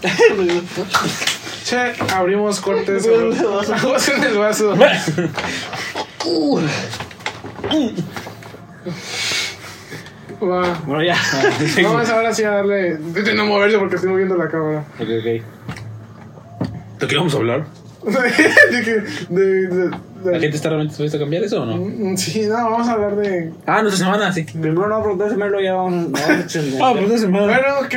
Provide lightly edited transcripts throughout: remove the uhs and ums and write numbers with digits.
Che, abrimos cortes. Aguas en el vaso. Va. Bueno, ya. Vamos ahora sí a darle. Intenten no moverse porque estoy moviendo la cámara. Ok. ¿De qué vamos a hablar? ¿La gente está realmente dispuesta a cambiar eso o no? Sí, no, vamos a hablar de. Ah, nuestra semana, sí. Primero no, pero semana ya vamos. Ah, pero semana. Bueno, que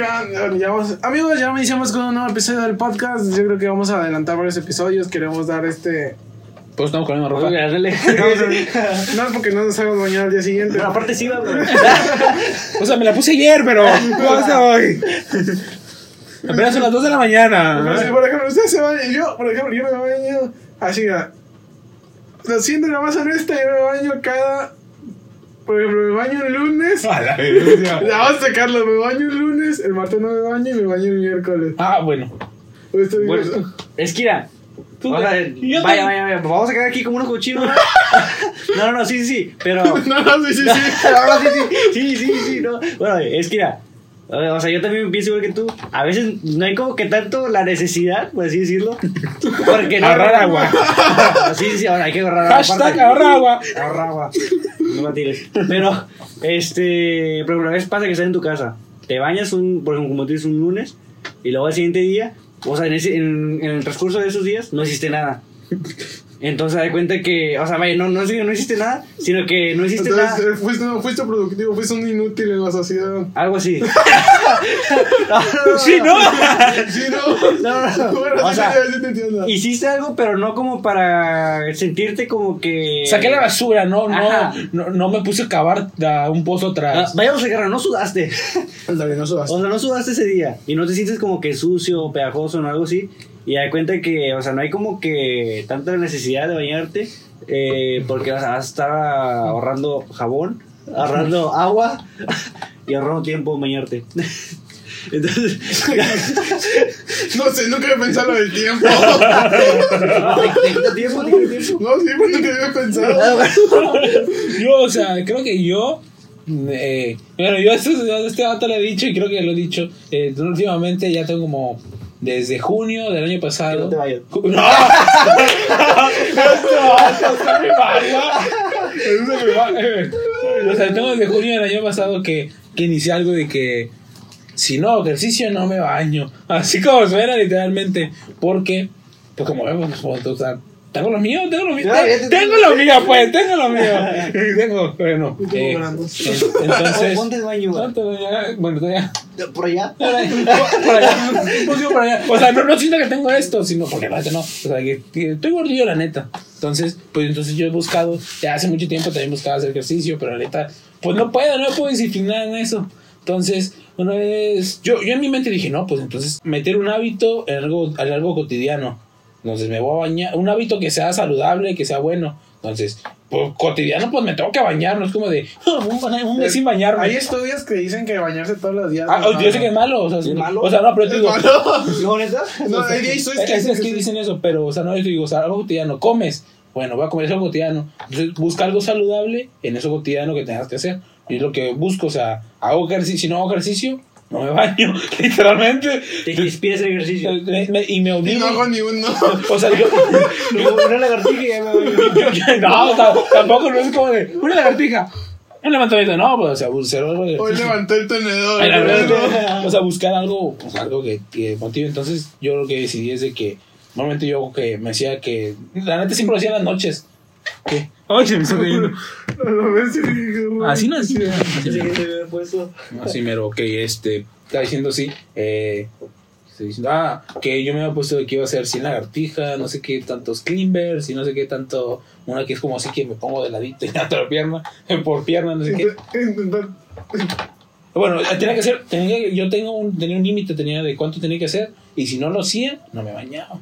ya vamos. Amigos, ya iniciamos con un nuevo episodio del podcast. Yo creo que vamos a adelantar varios episodios. Queremos dar este. Pues estamos con la misma ropa. No, porque no nos hagamos mañana al día siguiente. No, aparte sí, va, güey. O sea, me la puse ayer, pero. ¿Cómo está hoy? Apenas son las 2 de la mañana. Pero, sí, por ejemplo, ustedes se van y yo, por ejemplo, yo me baño así, lo siento, nada más honesta, yo me baño cada. Por ejemplo, me baño el lunes. A la verdad. Vamos a sacarlo, me baño el lunes, el martes no me baño y me baño el miércoles. Ah, bueno. Bueno. Es que ya. Vaya, vamos a quedar aquí como unos cochinos. No, sí, pero. No. Bueno, es que ya. O sea, yo también pienso igual que tú. A veces no hay como que tanto la necesidad, por así decirlo. Porque no. Ahorrar agua. Sí, ahora hay que ahorrar agua. Hashtag ahorra agua. Ahorra agua. No la tires. Pero, pero una vez pasa que estás en tu casa. Te bañas por ejemplo, como tú dices, un lunes. Y luego al siguiente día, o sea, en el transcurso de esos días, no hiciste nada. Entonces, da cuenta que, o sea, vaya, no hiciste nada, sino que no hiciste nada. Entonces, fuiste productivo, fuiste un inútil en la sociedad. Algo así. No. O sea, hiciste algo, pero no como para sentirte como que. Saqué la basura, no me puse a cavar un pozo atrás. Vayamos a agarrar, no sudaste. O sea, no sudaste ese día. Y no te sientes como que sucio o pegajoso o algo así. Y da cuenta que, o sea, no hay como que tanta necesidad de bañarte, porque, o sea, vas a estar ahorrando jabón, ahorrando agua y ahorrando tiempo en bañarte. Entonces, no sé, nunca he pensado en el tiempo. ¿Tiempo? No, siempre nunca había pensado. Yo, o sea, creo que yo. Bueno, yo a este vato le he dicho y creo que lo he dicho. Últimamente ya tengo como. Desde junio del año pasado. Que no te vayas. ¡No! O sea, tengo desde junio del año pasado que inicié algo de que si no hago ejercicio no me baño. Así como suena literalmente. Porque, pues como vemos, tengo lo mío. Bueno. Entonces. ¿Dónde es baño? Bueno, todavía. Por allá. O sea, no siento que tengo esto, sino porque no. O sea, que estoy gordillo, la neta. Entonces yo he buscado, ya hace mucho tiempo también buscaba hacer ejercicio, pero la neta, pues no puedo disciplinar en eso. Entonces, una vez. Yo en mi mente dije, no, pues entonces meter un hábito en algo cotidiano. Entonces me voy a bañar, un hábito que sea saludable, que sea bueno. Entonces, pues, cotidiano, pues me tengo que bañar, no es como de un mes sin bañarme. Hay estudios que dicen que bañarse todos los días. Ah, yo sé que es malo, o sea, ¿Es malo? O sea, no, pero yo digo. ¿No, neta? No, hay estudios que dicen eso, pero, o sea, no, yo digo, o sea, algo cotidiano, comes. Bueno, voy a comer eso cotidiano. Entonces, busca algo saludable en eso cotidiano que tengas que hacer. Y es lo que busco, o sea, hago ejercicio, si no hago ejercicio. No me baño, literalmente. Te inspiras el ejercicio. Y me obligo. Y no hago ni uno. O sea, yo. Una lagartija y ya me baño. No, tampoco no es como de. Una lagartija. Un levantamiento. No, pues, o sea, buscar algo. Hoy levanté el tenedor. O sea, buscar algo, pues, algo que motive. Entonces, yo lo que decidí es de que. Normalmente yo que me hacía que. La neta siempre lo hacía en las noches. ¿Qué? Ay, se me está cayendo. Así no es. Así mero, ok, está diciendo sí. Estoy diciendo, que yo me había puesto que iba a hacer sin lagartija, no sé qué tantos climbers y no sé qué tanto. Una que es como así que me pongo de ladito y la otra pierna, por pierna, no sé qué. Bueno, tenía que hacer, yo tenía un límite, tenía de cuánto tenía que hacer, y si no lo hacía, no me bañaba.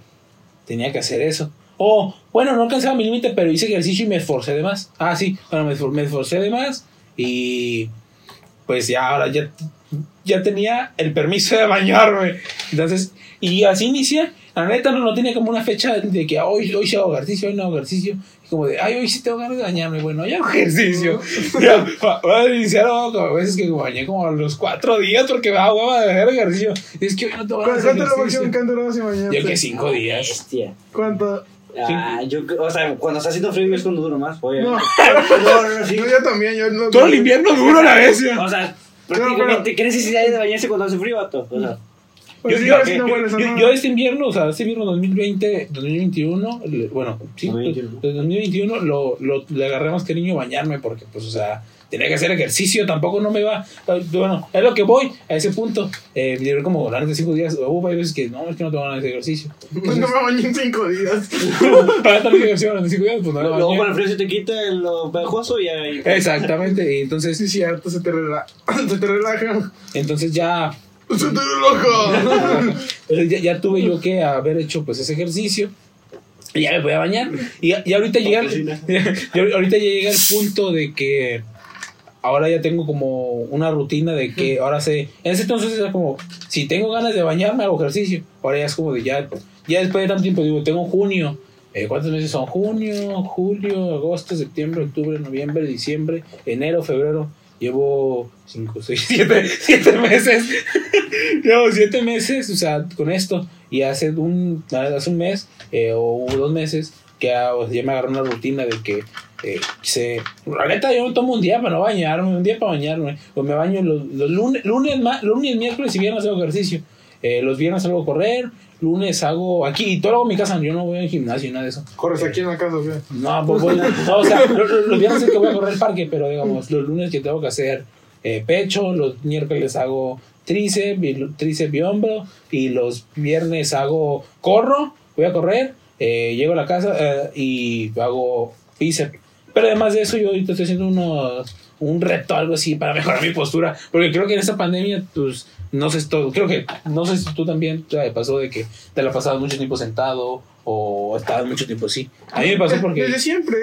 Tenía que hacer eso. O, bueno, no alcanzaba mi límite, pero hice ejercicio y me esforcé de más. Ah, sí, bueno, me esforcé de más y pues ya ahora ya tenía el permiso de bañarme. Entonces, y así inicié. La neta no tenía como una fecha de que hoy se hago ejercicio, hoy no hago ejercicio. como de, ay, hoy sí tengo ganas de bañarme, bueno, ya ejercicio, ya, voy a iniciar a veces que bañé como a los 4 días porque me da hueva de hacer ejercicio, es que hoy no te voy a hacer ejercicio. ¿Cuánto lo vas a bañar? Yo que 5 días. Bestia. ¿Cuánto? Ah, yo, o sea, cuando está haciendo frío es cuando duro más, obviamente. No, sí. Yo también, yo no. Todo el invierno duro a la vez, ¿sí? O sea, prácticamente, ¿qué necesidad hay de bañarse cuando hace frío, vato? O sea, yo este invierno, o sea, este invierno 2020, 2021, bueno, sí, 2021 le agarré más cariño bañarme porque, pues, o sea, tenía que hacer ejercicio, tampoco no me va, bueno, es lo que voy, a ese punto, me llevé como durante 5 días, hay veces que no, es que no tengo ganas de ejercicio. Pues no me bañé en 5 días. Para tener ejercicio durante 5 días, pues no me bañé. Luego con el frío se te quita el pegajoso y ahí. Exactamente, y entonces... Sí, cierto, se te relaja. Entonces ya... ¡Se te relaja! ya tuve yo que haber hecho, pues, ese ejercicio. Y ya me voy a bañar. Y ahorita llega el punto de que... Ahora ya tengo como una rutina de que ahora sé... En ese entonces era como, si tengo ganas de bañarme, hago ejercicio. Ahora ya es como de ya después de tanto tiempo, digo, tengo junio. ¿Cuántos meses son? Junio, julio, agosto, septiembre, octubre, noviembre, diciembre, enero, febrero. Llevo 5, 6, 7 meses. Llevo 7 meses, o sea, con esto. Y hace un mes o 2 meses que ya me agarró una rutina de que... la neta yo me tomo un día para no bañarme, un día para bañarme, o me baño los lunes, miércoles y viernes hago ejercicio, los viernes salgo a correr, lunes hago aquí y todo lo hago en mi casa, yo no voy al gimnasio ni nada de eso. ¿Corres aquí en la casa o qué? No, pues o sea, los viernes es que voy a correr al parque, pero digamos, los lunes yo tengo que hacer pecho, los miércoles hago tríceps y hombro, y los viernes voy a correr, llego a la casa y hago bíceps. Pero además de eso, yo ahorita estoy haciendo un reto, algo así, para mejorar mi postura. Porque creo que en esta pandemia, pues, no sé todo. Creo que, no sé si tú también, o sea, te pasó de que te la pasabas mucho tiempo sentado o estabas mucho tiempo así. A mí me pasó porque... Desde siempre.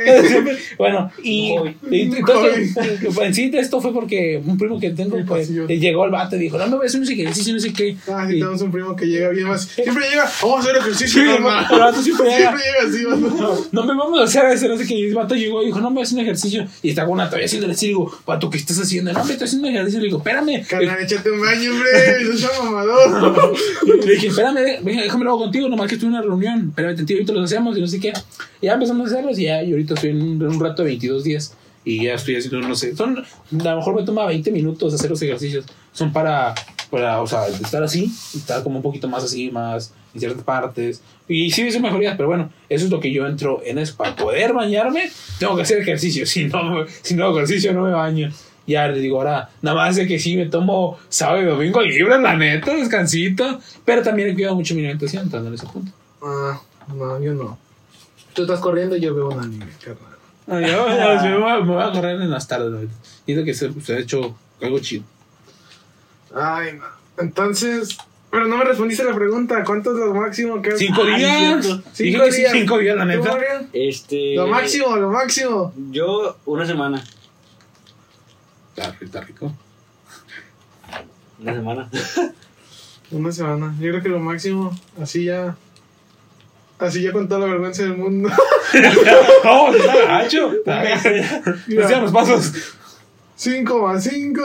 Bueno, entonces, en sí, esto fue porque un primo que tengo, pues, llegó al vato y dijo, no me voy a hacer un ejercicio, no sé qué. Ah, sí, tenemos un primo que llega bien más. Siempre llega, vamos a hacer ejercicio, sí, hermano. El vato siempre llega así, no me vamos a hacer eso, no sé qué. Y el vato llegó y dijo, no me voy a hacer un ejercicio. Y está con una toalla haciendo ejercicio. Y digo, vato, ¿qué estás haciendo? No, me estoy haciendo un ejercicio. Le digo, espérame. Carnal, échate un baño, hombre, no seas mamador. Le dije, espérame, déjame lo hago contigo, nomás que estoy en una reunión. Tío, ahorita los hacemos y no sé qué. Ya empezamos a hacerlos y ahorita estoy en un rato de 22 días y ya estoy haciendo, no sé, a lo mejor me toma 20 minutos hacer los ejercicios. Son para o sea, estar así, estar como un poquito más así, más en ciertas partes. Y sí, hice mejorías, pero bueno, eso es lo que yo entro en eso. Para poder bañarme, tengo que hacer ejercicio. Si no hago ejercicio, no me baño. Ya les digo, ahora, nada más de que sí me tomo sábado y domingo libre, la neta, descansito. Pero también he cuidado mucho mi alimentación, entrando en ese punto. No, yo no. Tú estás corriendo y yo veo un anime, carnal. No, yo me voy a correr en las tardes. Digo que se ha hecho algo chido. Ay, no. Entonces, pero no me respondiste la pregunta. ¿Cuánto es lo máximo que? 5 días. 5 días. 5 días, la neta. Lo máximo. Yo, 1 semana. Está rico. 1 semana. 1 semana. Yo creo que lo máximo, así ya con toda la vergüenza del mundo. ¡Oh, está gacho! Decían los pasos. 5 más 5.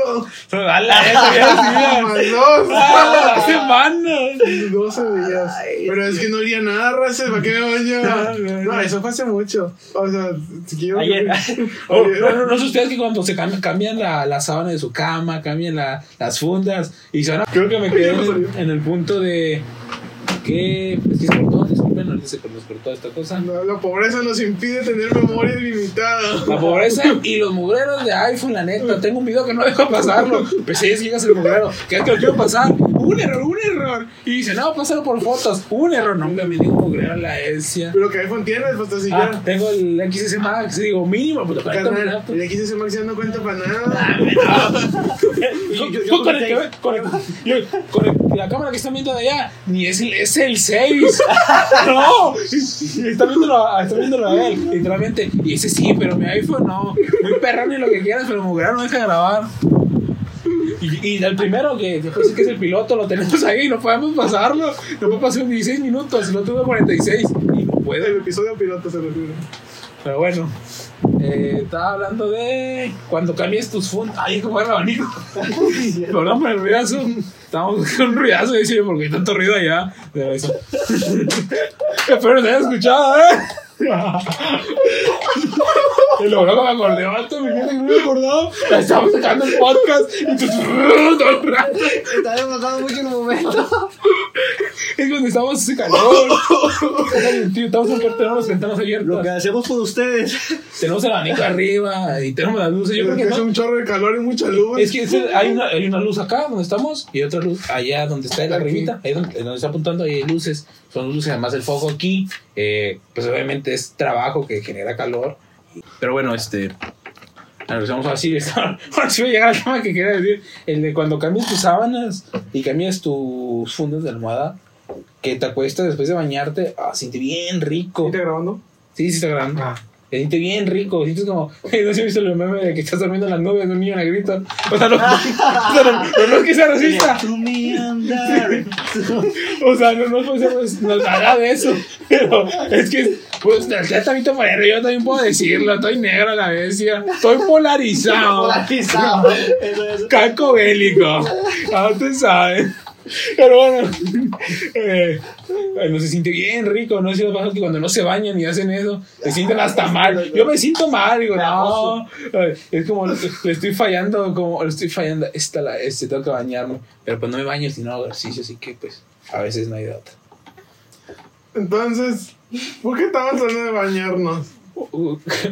¡Hala! ¡Eso ya! ¡2 semanas! 12 días. Pero es que no olía nada, raza. ¿Para qué me baño? No, eso fue hace mucho. O sea, ayer. No sé ustedes que cuando se cambian la sábana de su cama, cambian las fundas y se van a... Creo que me quedé en el punto de... ¿Qué? Es que se cortó, disculpen, ahorita se cortó esta cosa. La pobreza nos impide tener memoria ilimitada. La pobreza y los mugreros de iPhone, la neta. Tengo un video que no dejo pasarlo. Pues 6 gigas el mugrero. ¿Qué es que lo quiero pasar? Un error. Y dice, no, pásalo por fotos. Un error. No, me dijo mugrero la ESIA. Pero que iPhone tiene, pues si ya. Tengo el XS Max, digo, mínimo. Pues, carnal, el XS Max ya no cuenta para nada. Con la cámara que están viendo de allá, ni es el 6. No, está viéndolo a él, literalmente. Y ese sí, pero mi iPhone no. Muy perrón y lo que quieras, pero mugrero no deja grabar. Y el primero que después que es el piloto, lo tenemos ahí y no podemos pasarlo. No puedo pasar 16 minutos, lo tuve 46 y no puedo. El episodio piloto se lo tuve. Pero bueno, estaba hablando de cuando cambies tus fundas. Ay, como era abanico. Perdón por el ruidazo. Estamos con un ruidazo, dice, porque hay tanto ruido allá. Pero eso. Espero que te hayan escuchado, Y logró que me acordé, vato, mi gente, no me acordaba. Estamos sacando el podcast y está demasiado mucho el momento. Es cuando estamos hace calor. Estamos en el tenemos las ventanas abiertas. Lo que hacemos por ustedes. Tenemos el abanico arriba y tenemos las luces. Yo creo que es un chorro de calor y mucha luz. Es que hay una luz acá donde estamos y otra luz allá donde está la arribita. Ahí donde está apuntando, ahí hay luces. Son luces, además el foco aquí. Pues obviamente es trabajo que genera calor. Pero bueno, regresamos así. Si voy a llegar al tema que quería decir, el de cuando cambias tus sábanas y cambias tus fundas de almohada, que te acuestas después de bañarte, siente bien rico. ¿Está grabando? Sí, está grabando. Te siente bien rico, sientes como, no sé, viste el meme de que estás durmiendo en las nubes de un niño negrito. O sea, no es que sea racista. O sea, no haga de eso. Pero es que, pues, ya también te paré, yo también puedo decirlo. Estoy negro a la bestia. Estoy polarizado. Polarizado. Caco bélico. Ahora te sabes. Pero bueno, no se siente bien rico, no sé si lo pasa que cuando no se bañan y hacen eso, se sienten hasta mal. Yo me siento mal, digo, no, es como le estoy fallando, tengo que bañarme, pero pues no me baño si no hago ejercicio, así que pues a veces no hay de otra. Entonces, ¿por qué estabas hablando de bañarnos? No sé.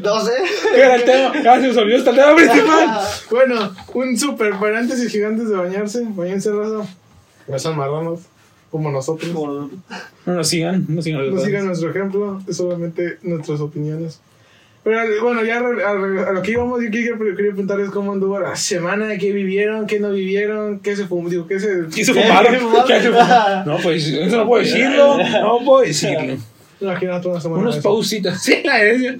¿Qué era el tema? Casi nos olvidó hasta el tema principal. Bueno, un super paréntesis gigantes de bañarse, bañense raza. No sean marranos, como nosotros. No nos sigan, no sigan nuestro ejemplo, es solamente nuestras opiniones. Pero bueno, ya a lo que íbamos, yo quería preguntarles cómo anduvo la semana, qué vivieron, qué no vivieron, qué se fumaron. ¿Qué se fumaron? No, pues eso no puedo decirlo. Imagínate una semana. Unos pausitas, sí, la herencia.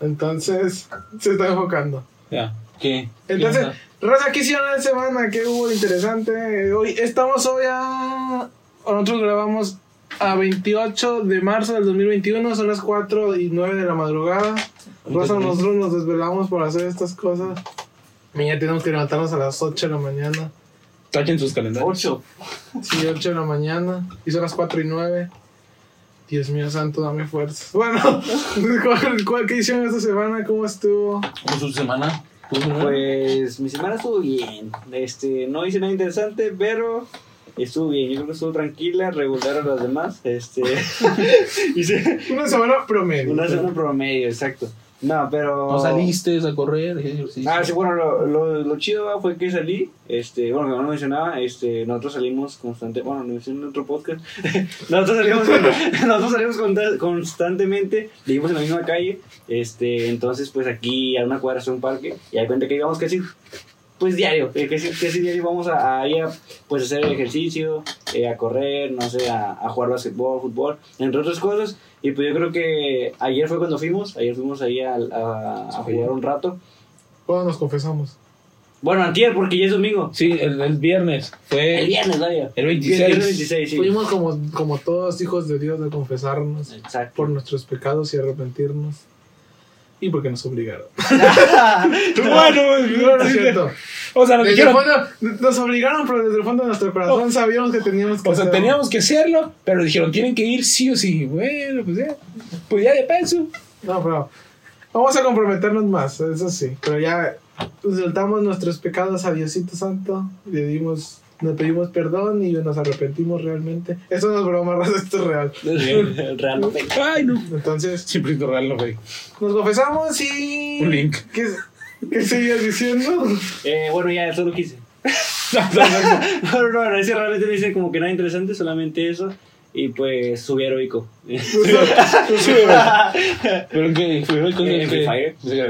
Entonces, se está enfocando. Ya, ¿qué? Entonces... Raza, ¿qué hicieron esta semana? ¿Qué hubo de interesante? Nosotros grabamos a 28 de marzo del 2021, son las 4:09 de la madrugada. Raza, nosotros nos desvelamos por hacer estas cosas. Mañana tenemos que levantarnos a las 8 de la mañana. Taquen sus calendarios. 8. Sí, 8 de la mañana. Y son las 4:09. Dios mío santo, dame fuerzas. Bueno, ¿qué hicieron esta semana? ¿Cómo estuvo? ¿Cómo estuvo tu semana? Pues mi semana estuvo bien. No hice nada interesante, pero estuvo bien. Yo creo que estuvo tranquila, regular a las demás. Hice una semana promedio. Una semana promedio, exacto. No, pero no saliste a correr. Sí, bueno, lo chido fue que salí. Bueno, como no mencionaba, nosotros salimos constantemente. Bueno, no mencioné en otro podcast. Nosotros salimos constantemente. Vivimos en la misma calle. Entonces, pues aquí a una cuadra es un parque. Y hay cuenta que íbamos casi, pues diario. Casi diario vamos a pues hacer ejercicio, a correr, no sé, a jugar básquetbol, fútbol, entre otras cosas. Y pues yo creo que ayer fue cuando fuimos. Ayer fuimos ahí a jugar un rato. ¿Cuándo nos confesamos? Bueno, antier, porque ya es domingo. Sí, el viernes. Fue el viernes, vaya. El 26. El 26, sí. Fuimos como todos hijos de Dios a confesarnos. Exacto. Por nuestros pecados y arrepentirnos. Y porque nos obligaron. Bueno, es cierto. O sea, nos obligaron, pero desde el fondo de nuestro corazón sabíamos que teníamos que hacerlo. O sea, teníamos que hacerlo, pero dijeron, tienen que ir sí o sí. Bueno, pues ya de peso. No, pero vamos a comprometernos más, eso sí. Pero ya soltamos nuestros pecados a Diosito Santo, le pedimos perdón y nos arrepentimos realmente. Eso no es broma, esto es real. Real no fake. Ay, no. Entonces, siempre es real no fake. Nos confesamos y... Un link. ¿Qué seguías diciendo? Bueno, ya, eso lo quise. No, ese realmente me dice como que nada interesante, solamente eso. Y pues, subí heroico. ¿Pero qué? ¿Subí heroico? ¿En Free Fire? Soy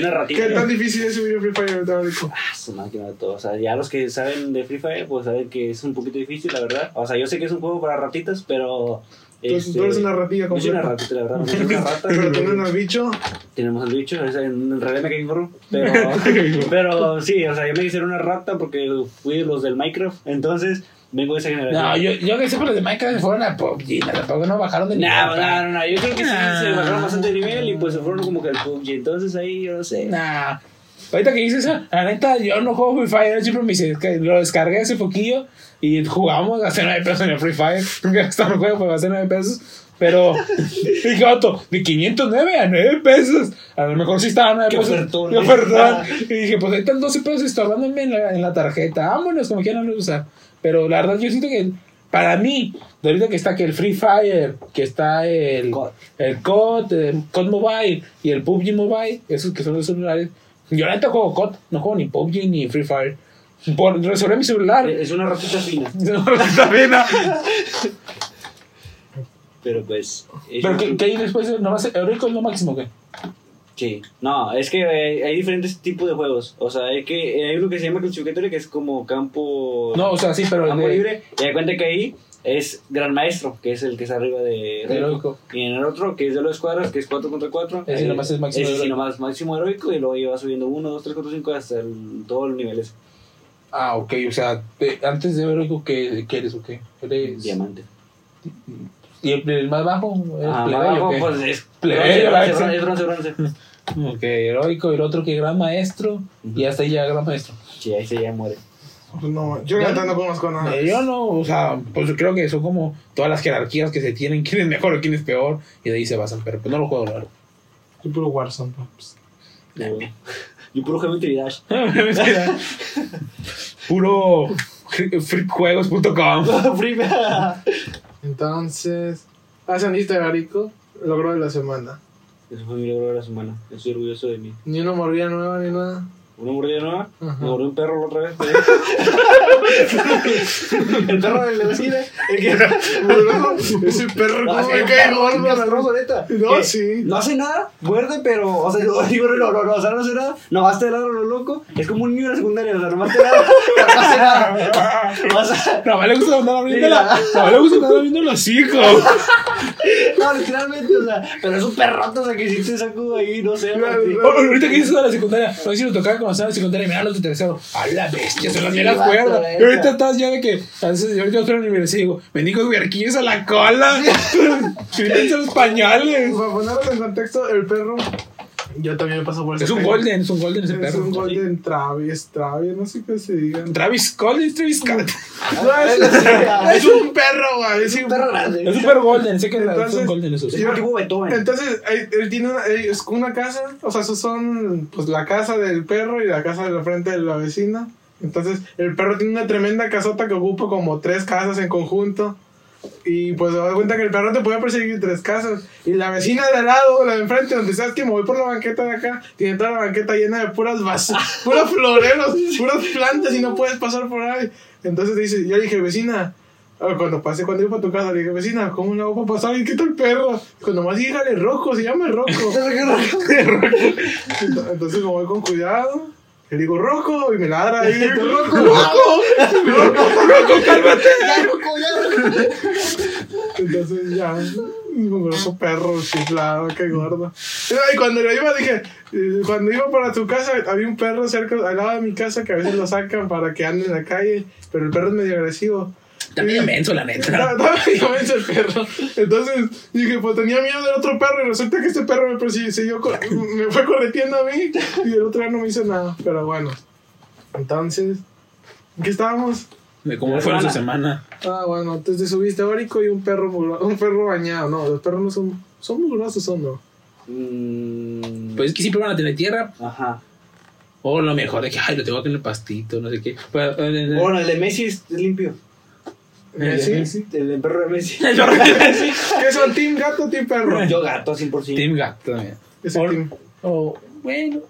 una ratita. ¿Qué tan difícil es subir en Free Fire heroico? Su máquina de todo. O sea, ya los que saben de Free Fire, pues saben que es un poquito difícil, la verdad. O sea, yo sé que es un juego para ratitas, pero... Tú eres una ratilla completa. Yo soy una ratita, la verdad. No soy una rata. Pero tenemos al bicho. Tenemos al bicho. En realidad me caí en burro. Pero sí, o sea, yo me hice una rata porque fui de los del Minecraft. Entonces... Vengo de esa generación. No, yo que sé, pero los de Minecraft fueron a PUBG. Tampoco no bajaron de nivel. No. Yo creo que sí se bajaron bastante de nivel y pues se fueron como que al PUBG. Entonces ahí yo no sé. Nah. Ahorita que dices eso, la neta, yo no juego Free Fire. Yo siempre lo descargué hace poquillo y jugamos, gasté 9 pesos en el Free Fire. Porque hasta no juego, pues gasté 9 pesos. Pero, dije, Otto, de 509 a 9 pesos. A lo mejor sí estaba a 9 pesos. Qué ofertón. Y dije, pues ahí están 12 pesos instalándome en la tarjeta. Vámonos, como quieran los usar. Pero la verdad, yo siento que para mí, de ahorita que está que el Free Fire, que está el COD Mobile y el PUBG Mobile, esos que son los celulares. Yo ahorita juego COD, no juego ni PUBG ni Free Fire. Resolví mi celular. Es una ratita fina. Pero pues... ¿Pero qué hay después? ¿Eurico es lo máximo qué? Sí. No, es que hay diferentes tipos de juegos. O sea, hay uno que se llama clasificatorio, que es como campo... No, o sea, sí, pero... Campo libre. Y hay cuenta que ahí es Gran Maestro, que es el que está arriba de Heroico. Y en el otro, que es de los cuadros, que es 4 contra 4. Ese nomás es máximo heroico. Ese nomás máximo heroico y luego va subiendo 1, 2, 3, 4, 5 hasta todos los niveles. Ah, ok. O sea, antes de heroico, ¿qué eres o qué? Eres... Diamante. ¿Y el más bajo es plebeyo? Pues es plebeyo, bronce. Ok, heroico, el otro que Gran Maestro, y hasta ahí ya Gran Maestro. Sí, ahí se ya muere. No, yo no conozco nada. Yo no, o sea, pues yo creo que son como todas las jerarquías que se tienen, quién es mejor o quién es peor, y de ahí se basan, pero pues no lo juego, claro. Yo puro Warzone, pues. Yo puro Geometry Dash. Puro freejuegos.com. Entonces, ¿hacen Instagramico? Logro de la semana. Eso fue mi logro de la semana. Estoy orgulloso de mí. Ni una mordida nueva ni nada. ¿Una mordida nueva? Ajá. Me mordió un perro la otra vez. El perro de la esquina. El que... Ese perro como me cae gordo. No, sí. No hace nada. Muerde, pero... O sea, no hace nada. No hace nada lo loco. Es como un niño de la secundaria. O sea, no hace nada. No hace nada. No me le gusta andar abriéndola. No me le gusta andar abriendo los hijos. No, literalmente, o sea... Pero es un perroto, o sea, que si te sacudo ahí, no sé. Ahorita que dices de la secundaria. No sé si lo tocaba cuando estaba en la secundaria. Mirá los de tercero. A la bestia, se las miran cuerdas. Y ahorita estás ya de que... Entonces, yo estoy en la universidad y digo... Bendigo huerquillos a la cola. Fíjense los pañales. Para ponerlo en contexto, el perro... Yo también me paso por ese. Es un golden ese perro. Es un golden Travis, no sé qué se digan. Travis Collins. Es un perro, güey. Es un perro grande. Es un perro golden, sé que es un golden eso. Es un tipo Beethoven. Entonces, él tiene una casa, o sea, esos son pues la casa del perro y la casa de la frente de la vecina. Entonces, el perro tiene una tremenda casota que ocupa como 3 casas en conjunto. Y pues te das cuenta que el perro te puede perseguir 3 casas. Y la vecina de al lado, la de enfrente, donde sabes que me voy por la banqueta de acá, tiene toda la banqueta llena de puras basuras, puros floreros, puras plantas, y no puedes pasar por ahí. Entonces dice, yo le dije, vecina, cuando iba para tu casa, le dije, vecina, ¿cómo no hago para pasar? ¿Y qué tal el perro? Y cuando más dígale, Rocco, se llama Rocco. Entonces me voy con cuidado. Le digo, Rocco, y me ladra ahí. Rocco, cálmate. Ya, Rocco. Entonces ya, un grosso perro chiflado, qué gordo. Y cuando iba para tu casa, había un perro cerca, al lado de mi casa, que a veces lo sacan para que ande en la calle, pero el perro es medio agresivo. También menso, la neta. También menso el perro. Entonces dije, pues tenía miedo del otro perro. Y resulta que este perro me persiguió, me fue correteando a mí. Y el otro no me hizo nada. Pero bueno. Entonces, ¿en qué estábamos? De cómo fue su semana. Ah, bueno, entonces subiste a Orico y un perro bañado. No, los perros no son mugrosos, son no. Pues es que siempre van a tener tierra. Ajá. O lo mejor de que, ay, lo tengo aquí en el pastito, no sé qué. Bueno, el de Messi es limpio. Messi, el perro de Messi. ¿Qué son? ¿Team gato o team perro? Yo gato, 100%. Team gato también. Bueno,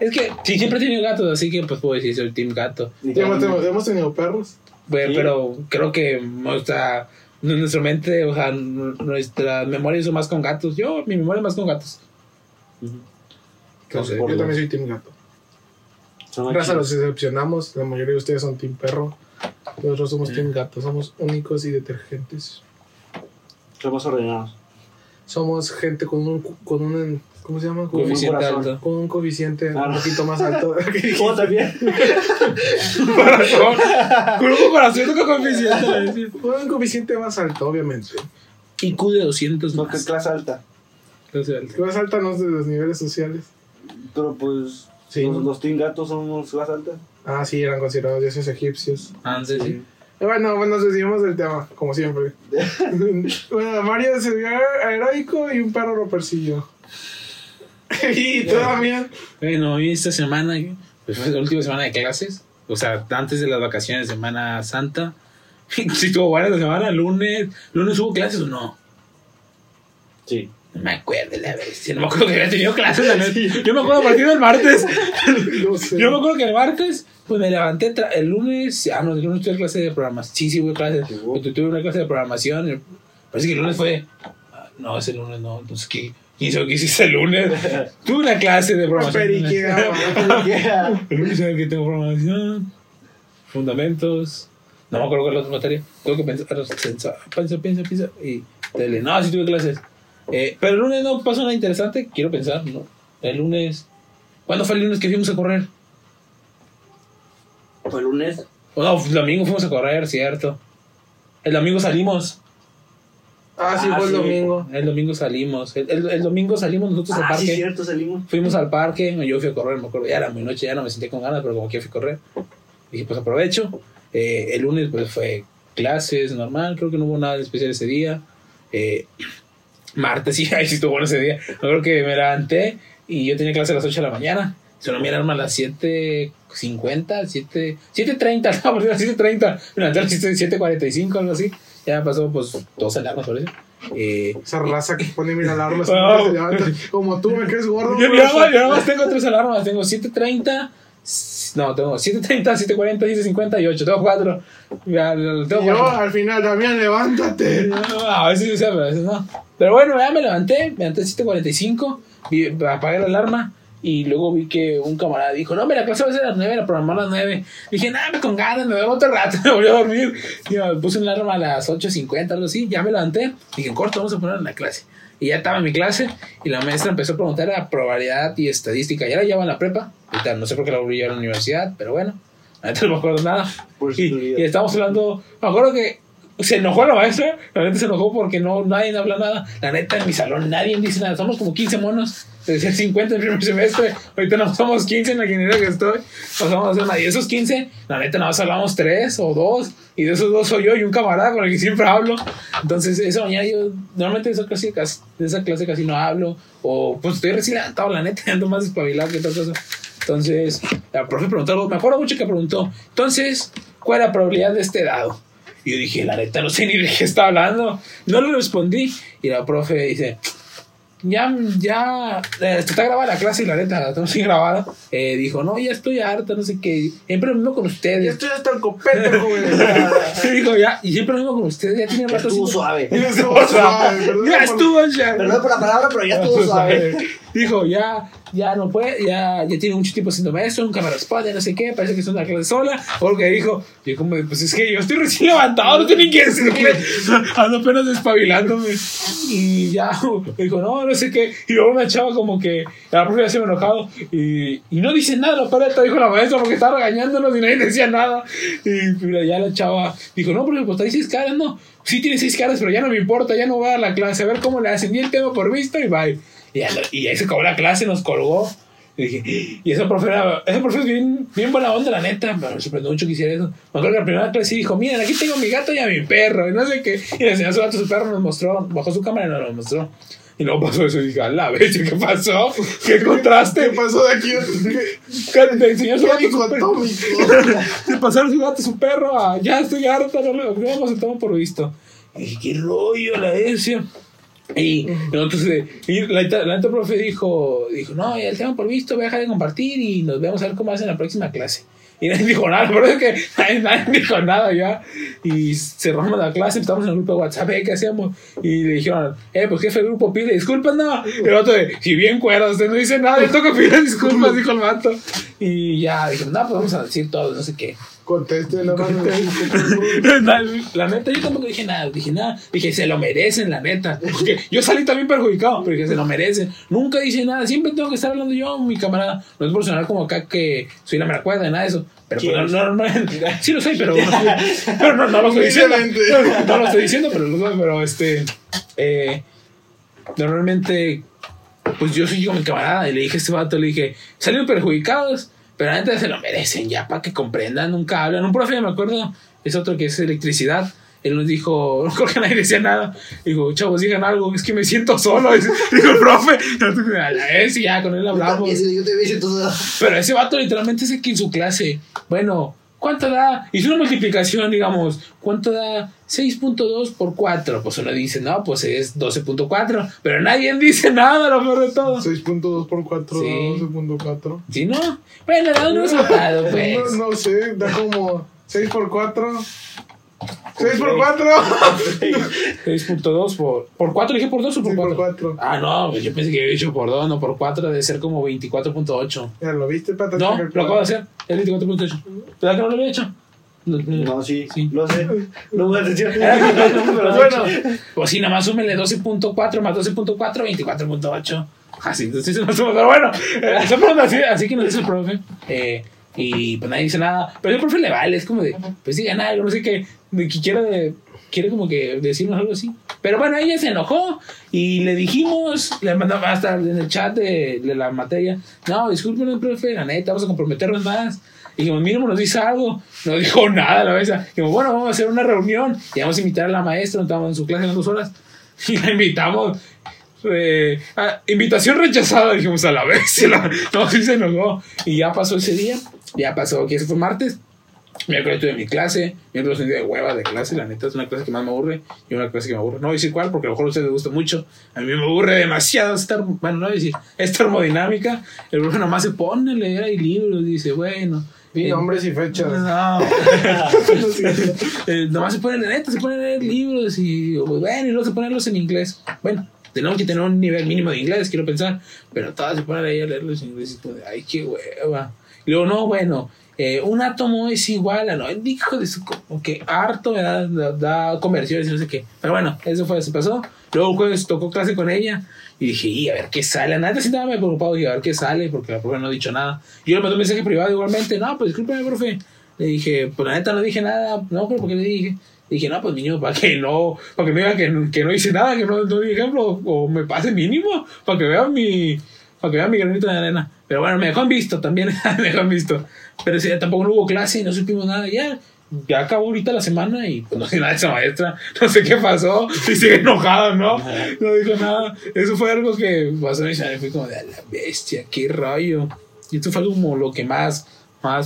es que sí, siempre he tenido gatos, así que pues puedo decir soy team gato. ¿Hemos tenido perros? Bueno, sí. Pero creo que, o sea, nuestra mente, o sea, nuestra memoria son más con gatos. Mi memoria es más con gatos. Uh-huh. Entonces, yo también soy team gato. Gracias a los excepcionamos, la mayoría de ustedes son team perro. Nosotros somos team gatos, somos únicos y detergentes. Somos ordenados. somos gente con un ¿cómo se llama? Coeficiente alto. Con un coeficiente un poquito más alto. ¿Cómo también? Con un corazón con coeficiente. Con un coeficiente más alto, obviamente. IQ de 200 más. Porque es clase alta. Clase alta no es de los niveles sociales. Pero pues sí, los tingatos son clase alta. Ah, sí, eran considerados dioses egipcios. Antes, sí. Bueno, nos decidimos del tema, como siempre. Bueno, Mario se vio heroico y un perro lo persiguió. Y todavía. Bueno, y esta semana, pues fue la última semana de clases. O sea, antes de las vacaciones de Semana Santa. Si tuvo buena la semana, lunes hubo clases o no. Sí. No me acuerdo la vez. No me acuerdo que había tenido clases la vez. Yo me acuerdo a partir del martes. No sé. Yo me acuerdo que el martes, pues me levanté el lunes. Ah, no, el lunes tuve clases de programación. Sí, hubo clases. Tuve una clase de programación. Parece que el lunes fue. No, ese lunes no. Entonces, ¿qué? ¿Qué hiciste el lunes? Tuve una clase de programación. El lunes sabes que tengo programación. Fundamentos. No me acuerdo cuál es la otra materia. Tengo que pensar. Y tele. No, sí tuve clases. Pero el lunes no pasó nada interesante. Quiero pensar, ¿no? El lunes. ¿Cuándo fue el lunes que fuimos a correr? ¿Fue el lunes? Oh, no, el domingo fuimos a correr, cierto. El domingo salimos. Ah, sí, fue el domingo. El domingo salimos. El domingo salimos nosotros al parque. Sí, cierto, salimos. Fuimos al parque. Yo fui a correr, me acuerdo. Ya era muy noche, ya no me sentía con ganas, pero como que fui a correr. Dije, pues aprovecho. El lunes, pues fue clases normal. Creo que no hubo nada de especial ese día. Martes, sí, ahí sí estuvo bueno ese día. Me acuerdo que me levanté y yo tenía clase a las 8 de la mañana. Se me alarma a las 7:50, 7:30, a partir de las 7:30. Me levanté a las 7:45, algo así. Ya me pasó, pues, 12 alarmas, por eso. Esa raza que pone mil alarmas. No. Como tú, me crees gordo. Yo nada más tengo 3 alarmas. Tengo 7:30. No, tengo 7:30, 7:40, 7:50 y 8. Tengo 4. Yo, al final, también levántate. A veces sí, a veces no. Pero bueno, ya me levanté a 7:45. Apagué la alarma. Y luego vi que un camarada dijo: no, mira, la clase va a ser a las 9, la programó a las 9. Dije, nada, me con ganas, me duermo otro rato, me volví a dormir. Y me puse una alarma a las 8:50, algo así. Ya me levanté. Dije, en corto, vamos a poner en la clase. Y ya estaba en mi clase. Y la maestra empezó a preguntar la probabilidad y estadística. Ya la llevaba en la prepa. Ahorita no sé por qué la volví a la universidad, pero bueno, ahorita no me acuerdo nada. Y estábamos hablando. Me acuerdo que se enojó la maestra. La neta se enojó porque no, nadie habla nada. La neta, en mi salón nadie dice nada. Somos como 15 monos. Decía 50 en el primer semestre. Ahorita no somos 15 en la ingeniería que estoy. Nos vamos a hacer nada. Y esos 15, la neta, nada más hablamos 3 o 2. Y de esos 2 soy yo y un camarada con el que siempre hablo. Entonces, esa mañana yo, normalmente de esa clase casi no hablo. O pues estoy recién levantado, la neta, ando más despabilado que otra cosa. Entonces, la profe preguntó algo. Me acuerdo mucho que preguntó: entonces, ¿cuál es la probabilidad de este dado? Y yo dije, la neta, no sé ni de qué está hablando. No le respondí. Y la profe dice, ya, está grabada la clase y la neta, la tenemos grabada. Dijo, no, ya estoy harta, no sé qué. Siempre lo mismo con ustedes. Ya estoy hasta el copete, joven. Sí, dijo, ya, y siempre lo mismo con ustedes. Ya tiene rato. Estuvo suave. Ya estuvo suave. Perdón por la palabra, pero ya estuvo suave. Dijo, ya no puede, ya tiene mucho tiempo siendo maestro, nunca me responde, no sé qué, parece que es una clase sola. Porque dijo, yo como, pues es que yo estoy recién levantado, no tengo ni que decirle, ando apenas despabilándome. Y ya, dijo, no sé qué. Y luego una chava como que, la profe se me enojado, y no dice nada, lo peor dijo la maestra, porque estaba regañándonos y nadie decía nada. Y ya la chava dijo, no, porque pues te dices caras, no. Sí tiene 6 caras, pero ya no me importa, ya no voy a dar la clase, a ver cómo le hacen, y el tema por visto y bye. Y ahí se acabó la clase, nos colgó. Y dije, y esa profe es bien buena onda, la neta. Me sorprendió mucho que hiciera eso. Me acuerdo que la primera clase dijo, miren, aquí tengo a mi gato y a mi perro, y no sé qué. Y le enseñó a su gato, su perro, nos mostró, bajó su cámara y nos lo mostró. Y luego pasó eso y dije, la bestia, ¿qué pasó? ¿Qué contraste? ¿Qué pasó de aquí? Le enseñó a su gato, su perro. Le pasaron su gato, su perro, ya estoy harta, no lo vamos a tomar por visto. Y dije, qué rollo la bestia. Y entonces la profe dijo, no, ya el tema por visto, voy a dejar de compartir y nos vemos a ver cómo hacen la próxima clase. Y nadie dijo nada, pero es que nadie dijo nada ya. Y cerramos la clase, estábamos en el grupo de WhatsApp, ¿qué hacíamos? Y le dijeron, pues jefe, el grupo pide disculpas, no. Y el otro, si bien cuerdas, usted no dice nada, yo tengo que pedir disculpas, dijo el vato. Y ya, dijeron, no, pues vamos a decir todo, no sé qué. Conteste la mano. La neta, yo tampoco dije nada. Dije, se lo merecen, la neta. Porque yo salí también perjudicado, pero dije, se lo merecen. Nunca dije nada. Siempre tengo que estar hablando yo, mi camarada. No es por sonar como acá que soy la meracuerda de nada de eso. Pero pues, no. Sí lo soy, pero no lo estoy diciendo. No lo estoy diciendo, pero normalmente, pues yo soy yo, mi camarada. Y le dije a este vato, le dije, salieron perjudicados. Pero la neta se lo merecen, ya, para que comprendan, nunca hablan. Un profe, me acuerdo, es otro que es electricidad. Él nos dijo, no creo que nadie decía nada. Dijo, chavos, digan algo, es que me siento solo. Dijo el profe, a la vez y ya, con él hablamos. Pero ese vato literalmente es aquí en su clase. Bueno, ¿cuánto da? Hizo una multiplicación, digamos, ¿cuánto da 6.2 por 4? Pues uno dice, no, pues es 12.4, pero nadie dice nada, lo peor de todo. 6.2 por 4, sí. 12.4. ¿Sí, no? Bueno, da un resultado, pues. No sé, da como 6 por 4. 6 por 4. 6.2 por 4, dije por 2 o por 4. Por 4. Ah, no, pues yo pensé que había dicho por 2, no por 4, debe ser como 24.8. Ya lo viste, pata. No, lo acabo de hacer. Es 24.8. ¿Verdad que no lo había hecho? No, sí. Lo sé. No voy a decir. Bueno, pues sí, nada más súmenle 12.4 más 12.4, 24.8. Así, entonces no suma, pero bueno. Así que nos dice el profe. Y pues nadie dice nada. Pero el profe le vale, es como de, pues sí, gana algo, no sé qué. Quiere como que decirnos algo así. Pero bueno, ella se enojó y le dijimos, le mandamos hasta en el chat de la materia, no, disculpen, profe, la neta, vamos a comprometernos más. Y dijimos, mínimo nos dice algo. No dijo nada la mesa. Dijimos, bueno, vamos a hacer una reunión y vamos a invitar a la maestra, estamos en su clase en 2 horas. Y la invitamos. Invitación rechazada, dijimos, a la vez. No, sí se enojó. Y ya pasó ese día, ya pasó, que eso fue martes. Miércoles estuve en mi clase, miércoles estoy de hueva de clase, la neta es una clase que más me aburre y una clase que me aburre. No voy a decir cuál porque a lo mejor a ustedes les gusta mucho, a mí me aburre demasiado no voy a decir, es termodinámica, el profe nomás se pone a leer ahí libros, dice, bueno. Y nombres y fechas. No. Nomás se pone, la neta, se pone a leer libros y bueno, y luego se ponerlos en inglés. Bueno. Tenemos que tener un nivel mínimo de inglés, quiero pensar. Pero todas se ponen ahí a leer los ingleses. Ay, qué hueva. Y luego, no, bueno, un átomo es igual a no. Hijo de su. Que harto me da conversiones y no sé qué. Pero bueno, eso fue, se pasó. Luego el jueves tocó clase con ella. Y dije, y a ver qué sale. Nada, sí, nada me preocupado. Dije, a ver qué sale, porque la profe no ha dicho nada. Y yo le mandé un mensaje privado igualmente. No, pues discúlpeme, profe. Le dije, pues la neta no dije nada. No, pero porque le dije. Dije, no, pues niño, para que me digan que no hice nada, que no di ejemplo, o me pase mínimo, para que vean mi granito de arena. Pero bueno, me dejó en visto también, me dejó en visto. Pero sí, tampoco no hubo clase y no supimos nada. Ya acabó ahorita la semana y pues, no sé nada de esa maestra, no sé qué pasó, y sigue enojada, ¿no? No dijo nada. Eso fue algo que pasó y fue como de a la bestia, qué rollo. Y esto fue como lo que más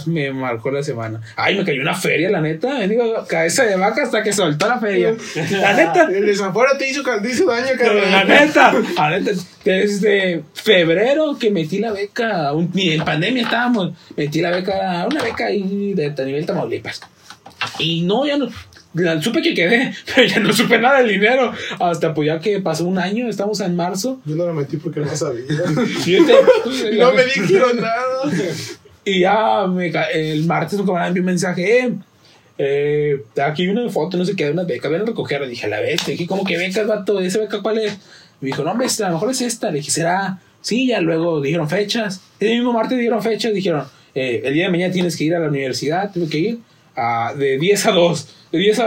me marcó la semana. Ay, me cayó una feria, la neta. Me digo, cabeza de vaca hasta que soltó la feria. La neta. El desafuero te hizo daño, cabrón. La neta. Desde febrero que metí la beca, ni en pandemia estábamos, metí la beca, una beca ahí de nivel Tamaulipas. Y no, ya no. Supe que quedé, pero ya no supe nada del dinero. Hasta pues ya que pasó un año, estamos en marzo. Yo no la metí porque no sabía. No me dijeron nada. Y ya el martes me mandaron un mensaje, aquí una foto, no sé qué, de unas becas, ven a recogerla. Dije, la bestia, dije, ¿cómo que becas, vato? ¿Esa beca cuál es? Me dijo, no, hombre, a lo mejor es esta. Le dije, ¿será? Sí, ya luego dijeron fechas. El mismo martes dijeron fechas, dijeron, el día de mañana tienes que ir a la universidad, tuve que ir de 10 a 2. De 10 a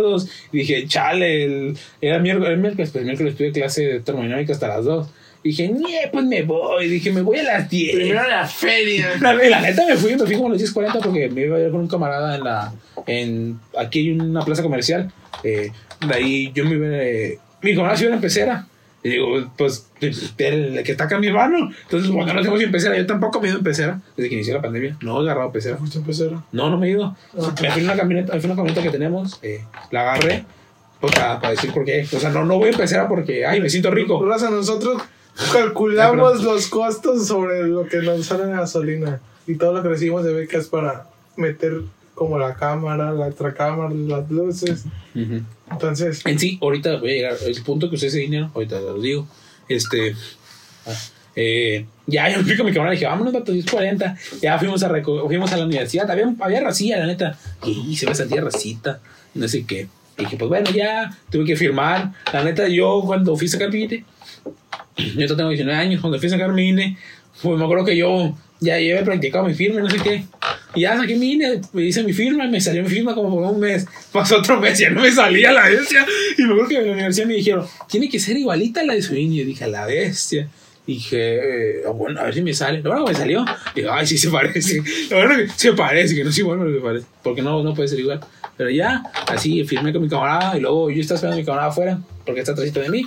2. Y dije, chale, era miércoles, pero el miércoles tuve clase de termodinámica hasta las 2. Dije, pues me voy. Dije, me voy a las 10. Primero a la feria. La neta me fui como a las 10:40 porque me iba a ir con un camarada aquí hay una plaza comercial. De ahí yo me iba mi camarada se iba a la empecera. Y digo, pues, el que está acá en mi hermano. Entonces, cuando no tengo sin pecera, yo tampoco me he ido en pecera. Desde que inició la pandemia, no he agarrado pecera. ¿Fuiste en pecera? No, no me he ido. Me fui en una camioneta que tenemos. La agarré. O sea, para decir por qué. O sea, no voy en pecera porque, ay, me siento rico. Gracias a nosotros. Calculamos los costos sobre lo que nos sale la gasolina y todo lo que recibimos de becas para meter como la cámara, la otra cámara, las luces. Uh-huh. Entonces, en sí, ahorita voy a llegar al punto que usé ese dinero, ahorita lo digo. Ya yo fui con mi camarada y dije, vámonos, vato, 10:40. Ya fuimos a la universidad. Había racilla, la neta. Y se me sentía racita, no sé qué. Y dije, pues bueno, ya tuve que firmar. La neta, yo cuando fui a sacar mi INE, yo tengo 19 años, cuando fui a sacar mi INE, pues me acuerdo que yo ya había practicado mi firma, no sé qué. Y ya saqué mi INE, me hice mi firma, me salió mi firma como por un mes. Pasó otro mes, ya no me salía la bestia. Y me acuerdo que en la universidad me dijeron, tiene que ser igualita a la de su INE. Y yo dije, a la bestia. Dije, bueno, a ver si me sale. Lo bueno que me salió, digo, ay, sí se parece. Lo bueno que se parece, que no es igual, pero se parece. Porque no puede ser igual. Pero ya, así firmé con mi camarada. Y luego yo estaba esperando a mi camarada afuera, porque está atrasito de mí.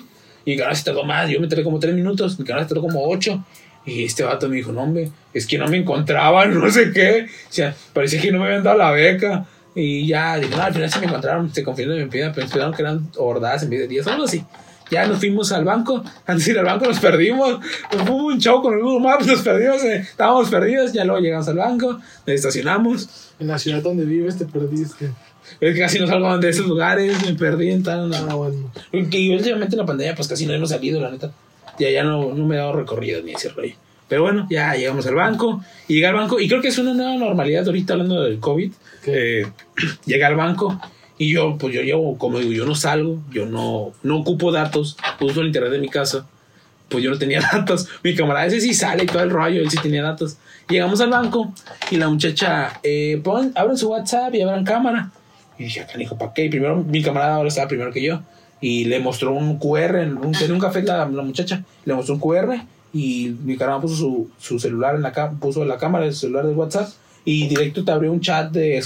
Y mi camarada se tardó más. Yo me tardé como 3 minutos. Mi camarada se tardó como 8. Y este vato me dijo, no, hombre, es que no me encontraban, no sé qué. O sea, parecía que no me habían dado la beca. Y ya, dije, no, al final se me encontraron. Se confirmó en mi pida, pero esperaron que eran hordadas en vez de 10, algo así. Ya nos fuimos al banco. Antes de ir al banco nos perdimos. Nos fuimos un show con el Google Maps. Nos perdimos. Estábamos perdidos. Ya luego llegamos al banco. Nos estacionamos. En la ciudad donde vives te perdiste. Es que casi no salgo de esos lugares. Me perdí en tal. Bueno. Y últimamente en la pandemia pues casi no hemos salido, la neta. Ya no me he dado recorrido ni ese rollo. Pero bueno, ya llegamos al banco. Y llegué al banco. Y creo que es una nueva normalidad ahorita hablando del COVID. Llegué al banco. Y yo, pues yo llevo, como digo, yo no salgo, yo no ocupo datos, uso el internet de mi casa, pues yo no tenía datos. Mi camarada ese sí sale y todo el rollo, él sí tenía datos. Llegamos al banco y la muchacha, abran su WhatsApp y abran cámara. Y dije, acá, hijo, ¿para qué? Y primero, mi camarada ahora estaba primero que yo. Y le mostró un QR, en un café la muchacha, le mostró un QR y mi camarada puso su celular puso la cámara del celular del WhatsApp y directo te abrió un chat de,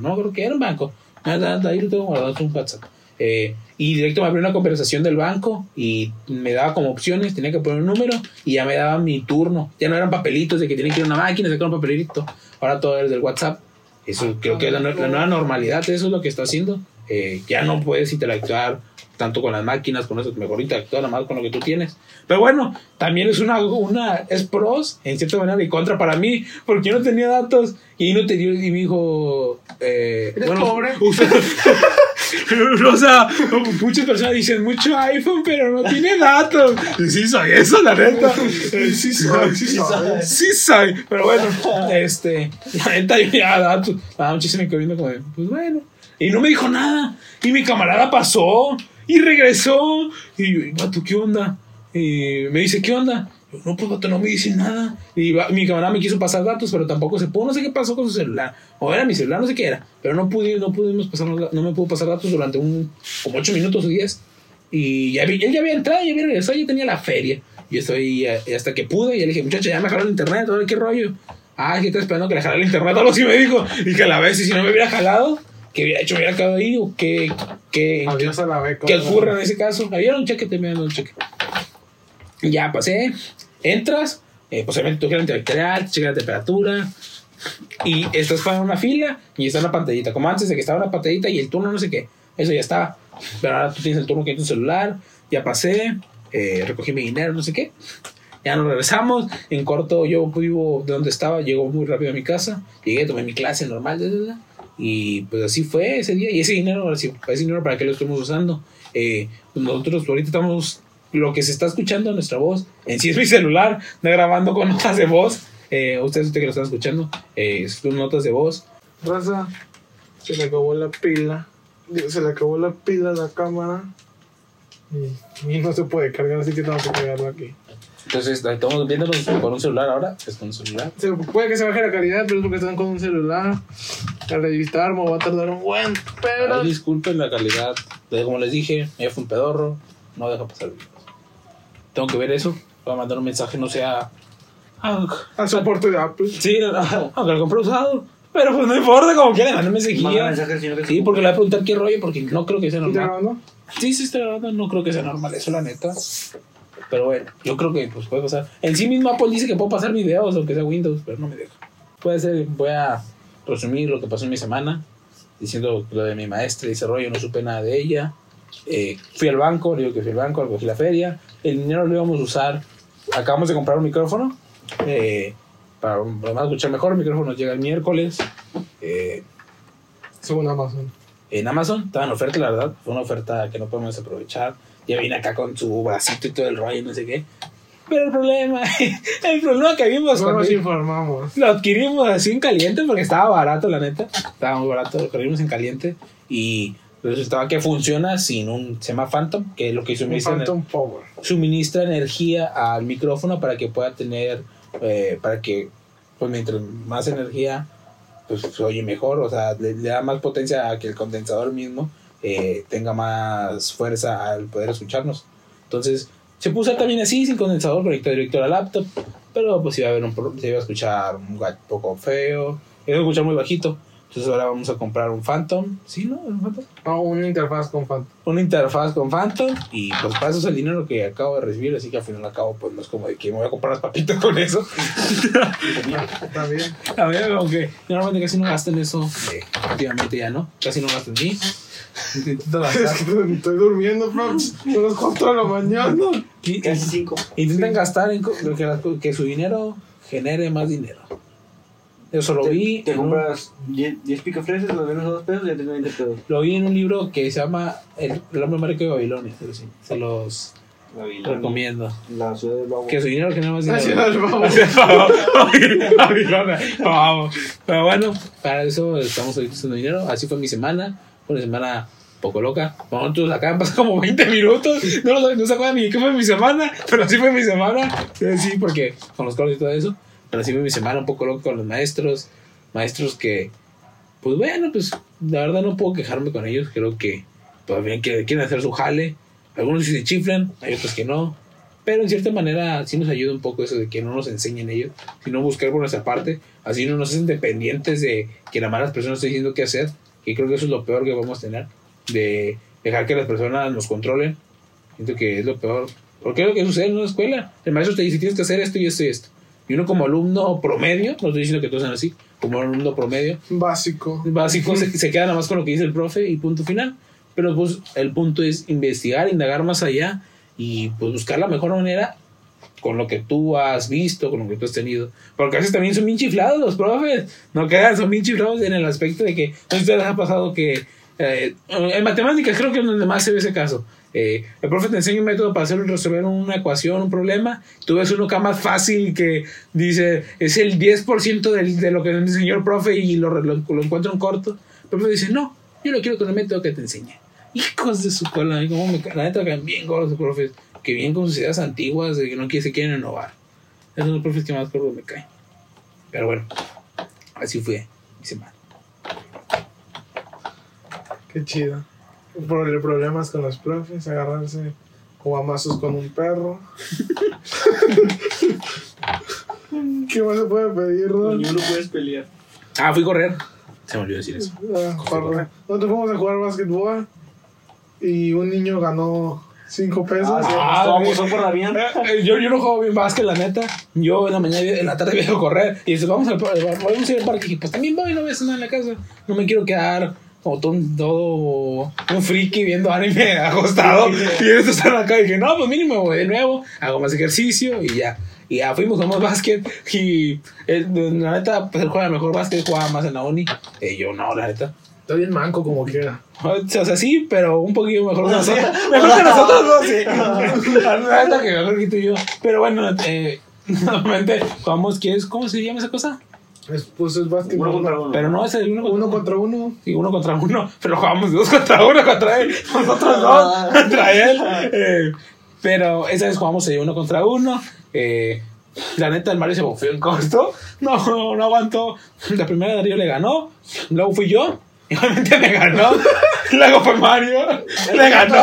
no creo que era un banco. Ahí lo tengo guardado en un WhatsApp. Y directo me abrió una conversación del banco y me daba como opciones, tenía que poner un número y ya me daba mi turno. Ya no eran papelitos de que tienen que ir a una máquina, sacar un papelito. Ahora todo es del WhatsApp. Eso creo que es la nueva normalidad, eso es lo que está haciendo. Ya no puedes interactuar tanto con las máquinas, con eso, mejor interactuar nada más con lo que tú tienes. Pero bueno, también es es pros en cierta manera y contra para mí, porque yo no tenía datos y me dijo, ¿eres bueno, pobre? O sea, muchas personas dicen mucho iPhone, pero no tiene datos. Y sí soy eso, la neta. Sí soy. Pero bueno, la neta yo ya datos. Nada, muchísimo me quedo viendo como, pues bueno. Y no me dijo nada. Y mi camarada pasó y regresó. Y yo, vato, ¿qué onda? Y me dice, ¿qué onda? Yo, no, pues vato, no me dice nada. Y mi camarada me quiso pasar datos, pero tampoco se pudo. No sé qué pasó con su celular. O era mi celular, no sé qué era. Pero no me pudo pasar datos durante como 8 minutos o 10. Y él ya había entrado, ya había regresado, ya tenía la feria. Yo estoy hasta que pude. Y le dije, muchacho, ya me jalaron el internet, a ver qué rollo. Ah, que estás esperando que le jalara el internet. Algo así me dijo. Y que a la vez, si no me hubiera jalado, que hubiera hecho, hubiera quedado ahí, o que ocurra en ese caso. Había un cheque, te me dieron un cheque. Ya pasé, entras, pues obviamente tú quieres antibacterial, te checa la temperatura, y estás para una fila, y está una pantallita, como antes de que estaba una pantallita, y el turno no sé qué, eso ya estaba, pero ahora tú tienes el turno que es tu celular. Ya pasé, recogí mi dinero, no sé qué, ya nos regresamos, en corto yo vivo de donde estaba, llegó muy rápido a mi casa, llegué, tomé mi clase normal, y pues así fue ese día. Y ese dinero para qué lo estuvimos usando. Nosotros ahorita estamos, lo que se está escuchando en nuestra voz en sí es mi celular, no grabando con notas de voz. Ustedes que lo están escuchando, son notas de voz. Raza, se le acabó la pila. Se le acabó la pila a la cámara y no se puede cargar, así que tengo que cargarlo aquí. Entonces, estamos viéndonos con un celular ahora. Es con un celular. Puede que se baje la calidad, pero es porque están con un celular. Al revistarme va a tardar un buen pedo. Disculpen la calidad. Como les dije, ella fue un pedorro. No deja pasar videos. Tengo que ver eso. Voy a mandar un mensaje, no sea al soporte de Apple. Sí, aunque lo compré usado. Pero pues no importa, como quiera, mandar un mensaje. Sí, porque le voy a preguntar qué rollo, porque no creo que sea normal. ¿Está grabando? Sí, está grabando. No creo que sea normal eso, la neta. Pero bueno, yo creo que pues puede pasar. En sí mismo Apple dice que puedo pasar videos, aunque sea Windows, pero no me deja. Puede ser, voy a resumir lo que pasó en mi semana, diciendo lo de mi maestra y ese rollo, no supe nada de ella. Fui al banco, le digo que fui al banco, recogí la feria. El dinero lo íbamos a usar. Acabamos de comprar un micrófono. Para escuchar mejor, el micrófono llega el miércoles. Según Amazon. En Amazon, estaba en oferta, la verdad. Fue una oferta que no podemos aprovechar. Ya vine acá con su bracito y todo el rollo, no sé qué. Pero el problema que vimos... No nos informamos. Lo adquirimos así en caliente porque estaba barato, la neta. Estaba muy barato, lo adquirimos en caliente. Y resultaba que funciona sin un... Se llama Phantom, que es lo que suministra... Phantom Power. Suministra energía al micrófono para que pueda tener... para que, pues, mientras más energía, pues, se oye mejor. O sea, le da más potencia a que el condensador mismo tenga más fuerza al poder escucharnos. Entonces... Se puso también así, sin condensador, conectado directo a la laptop. Pero pues iba a haber se iba a escuchar un poco feo. Iba a escuchar muy bajito. Entonces ahora vamos a comprar un Phantom. ¿Sí, no? ¿Un Phantom? No, una interfaz con Phantom. Una interfaz con Phantom. Y pues para eso es el dinero que acabo de recibir. Así que al final acabo, pues no es como de que me voy a comprar las papitas con eso. También. A ver, aunque normalmente casi no gasto en eso. Últimamente ya no. Casi no gasto en mí. Estoy durmiendo, Prox. No los controlo mañana. Casi 5. Intentan gastar en que su dinero genere más dinero. Eso lo vi. Te compras 10 picafresas, lo vendes a 2 pesos y ya tengo 20 pesos. Lo vi en un libro que se llama El hombre marco de Babilonia. Se los recomiendo. La ciudad del babo. Que su dinero genere más dinero. La ciudad del babo. Babilonia. Pero bueno, para eso estamos ahorita usando dinero. Así fue mi semana. Una semana poco loca. Nosotros acá han pasado como 20 minutos. No se acuerdan ni qué fue mi semana. Pero sí fue mi semana. Sí, porque con los coros y todo eso. Pero sí fue mi semana un poco loca con los maestros. Maestros que, pues bueno, pues la verdad no puedo quejarme con ellos. Creo que todavía quieren hacer su jale. Algunos sí se chiflan, hay otros que no. Pero en cierta manera sí nos ayuda un poco eso de que no nos enseñen ellos, sino buscar por nuestra parte. Así no nos hacen dependientes de que nada más las personas estén diciendo qué hacer. Y creo que eso es lo peor que vamos a tener, de dejar que las personas nos controlen. Siento que es lo peor. Porque es lo que sucede en una escuela. El maestro te dice, tienes que hacer esto y esto y esto. Y uno como alumno promedio, no estoy diciendo que todos sean así, como alumno promedio. Básico, se queda nada más con lo que dice el profe y punto final. Pero pues el punto es investigar, indagar más allá y pues buscar la mejor manera con lo que tú has visto, con lo que tú has tenido. Porque a veces también son bien chiflados los profes. No quedan, son bien chiflados en el aspecto de que... No sé si les ha pasado que... en matemáticas creo que es donde más se ve ese caso. El profe te enseña un método para resolver una ecuación, un problema. Tú ves uno acá más fácil que dice... Es el 10% de lo que nos enseñó el profe y lo encuentro en corto. El profe dice, no, yo lo quiero con el método que te enseña. Hijos de su cola. La neta caen bien gordos los profes. Que vienen con sociedades antiguas, de que no se quieren innovar. Esos son los profes que más gordos me caen. Pero bueno, así fue mi semana. Qué chido. Problemas con los profes, agarrarse guamazos con un perro. ¿Qué más se puede pedir, Ron? No puedes pelear. Ah, fui a correr. Se me olvidó decir eso. Nosotros fuimos a jugar básquetbol y un niño ganó 5 pesos. Vamos por la bien. Yo no juego bien básquet, la neta. Yo en la mañana, en la tarde veo correr. Y dices, vamos a ir al parque. Y pues también voy, no ves nada en la casa. No me quiero quedar como todo un friki viendo anime acostado. Y esto está en la calle. Y dije, no, pues mínimo, voy de nuevo. Hago más ejercicio y ya. Y ya fuimos, jugamos básquet. Y la neta, pues él juega mejor básquet, jugaba más en la uni. Yo no, la neta. Está bien manco como quiera. O sea, sí, pero un poquito mejor que nosotros. Mejor que nosotros dos, sí. La neta que mejor que tú y yo. Pero bueno, normalmente jugamos, ¿cómo se llama esa cosa? Pues es básquetbol. Uno contra uno. Pero no, es el uno contra uno. Sí, uno contra uno. Pero jugamos 2 contra 1 contra él. Nosotros dos contra él. Pero esa vez jugamos 1 contra 1. La neta, el Mario se bofeó en costo. No aguantó. La primera de Darío le ganó. Luego fui yo. Igualmente me ganó. Luego fue Mario. Le ganó.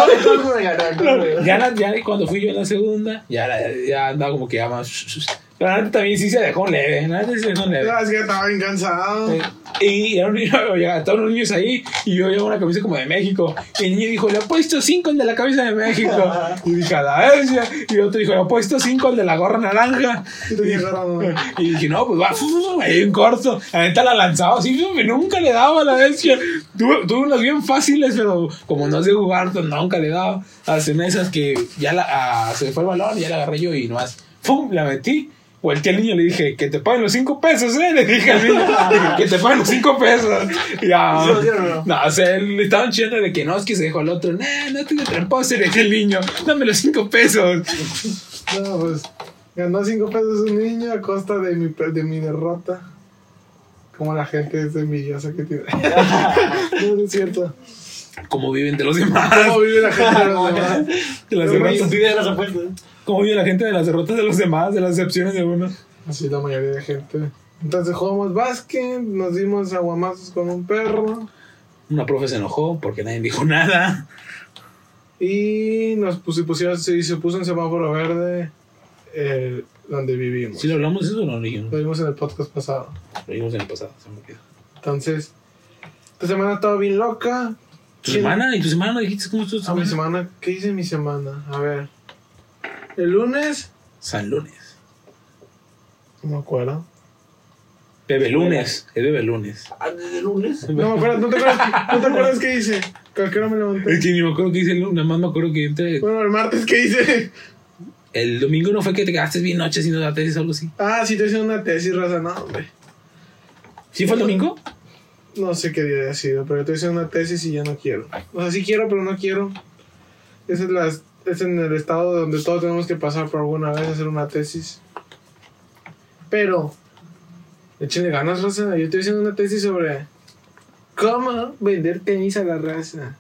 Ya cuando fui yo en la segunda, ya andaba como que ya más. Pero la neta también sí se dejó leve. La neta sí se dejó leve. Es que estaba bien cansado. Y era un niño, estaban unos niños ahí. Y yo llevaba una camisa como de México. Y el niño dijo, le he puesto 5 el de la camisa de México. Y dije, a la vez. Y el otro dijo, le he puesto 5 el de la gorra naranja. Y dije, no, pues va. Ahí en corto. La neta la lanzaba así. Nunca le daba a la vez. Tuve unas bien fáciles, pero como no sé jugar, nunca le daba. Hacen esas que ya se fue el balón. Y ya la agarré yo y nomás, ¡pum!, la metí. Volté al niño, le dije, que te paguen los 5 pesos, ¿eh? Le dije al niño, que te paguen los 5 pesos. Ya, no, o sea, le estaban chillando de que no, es que se dejó al otro. No te lo tramposo, le dije al niño, dame los 5 pesos. No, pues, Ganó 5 pesos un niño a costa de mi derrota. Como la gente es envidiosa que tiene. No es cierto. Cómo viven de los demás. Cómo vive la gente de los demás. De las derrotas. De las apuestas. Cómo vive la gente de las derrotas de los demás, de las excepciones de uno. Así la mayoría de gente. Entonces jugamos básquet, nos dimos aguamazos con un perro. Una profe se enojó porque nadie dijo nada. Y nos pusieron, se puso un semáforo verde donde vivimos. ¿Sí lo hablamos eso o no lo dijimos? Lo vimos en el podcast pasado. Lo vimos en el pasado, se me quedó. Entonces, esta semana estaba bien loca. ¿Tu semana? ¿Y tu semana? ¿Dijiste cómo estuvo tu semana? Mi semana. ¿Qué hice en mi semana? A ver. ¿El lunes? San Lunes. No me acuerdo. Bebe lunes, es bebe lunes. Ah, ¿desde lunes? No, espera, ¿no te acuerdas qué hice? ¿A qué hora me levanté? Es que ni me acuerdo qué hice el lunes, nada más me acuerdo que entré. Bueno, el martes, ¿qué hice? El domingo no fue que te quedaste bien noche haciendo la tesis o algo así. Ah, sí, te hice una tesis, raza, no, hombre. ¿Sí fue el domingo? No sé qué día había sido, pero te hice una tesis y ya no quiero. O sea, sí quiero, pero no quiero. Es en el estado donde todos tenemos que pasar por alguna vez a hacer una tesis. Pero... échenle ganas, raza. Yo estoy haciendo una tesis sobre cómo vender tenis a la raza.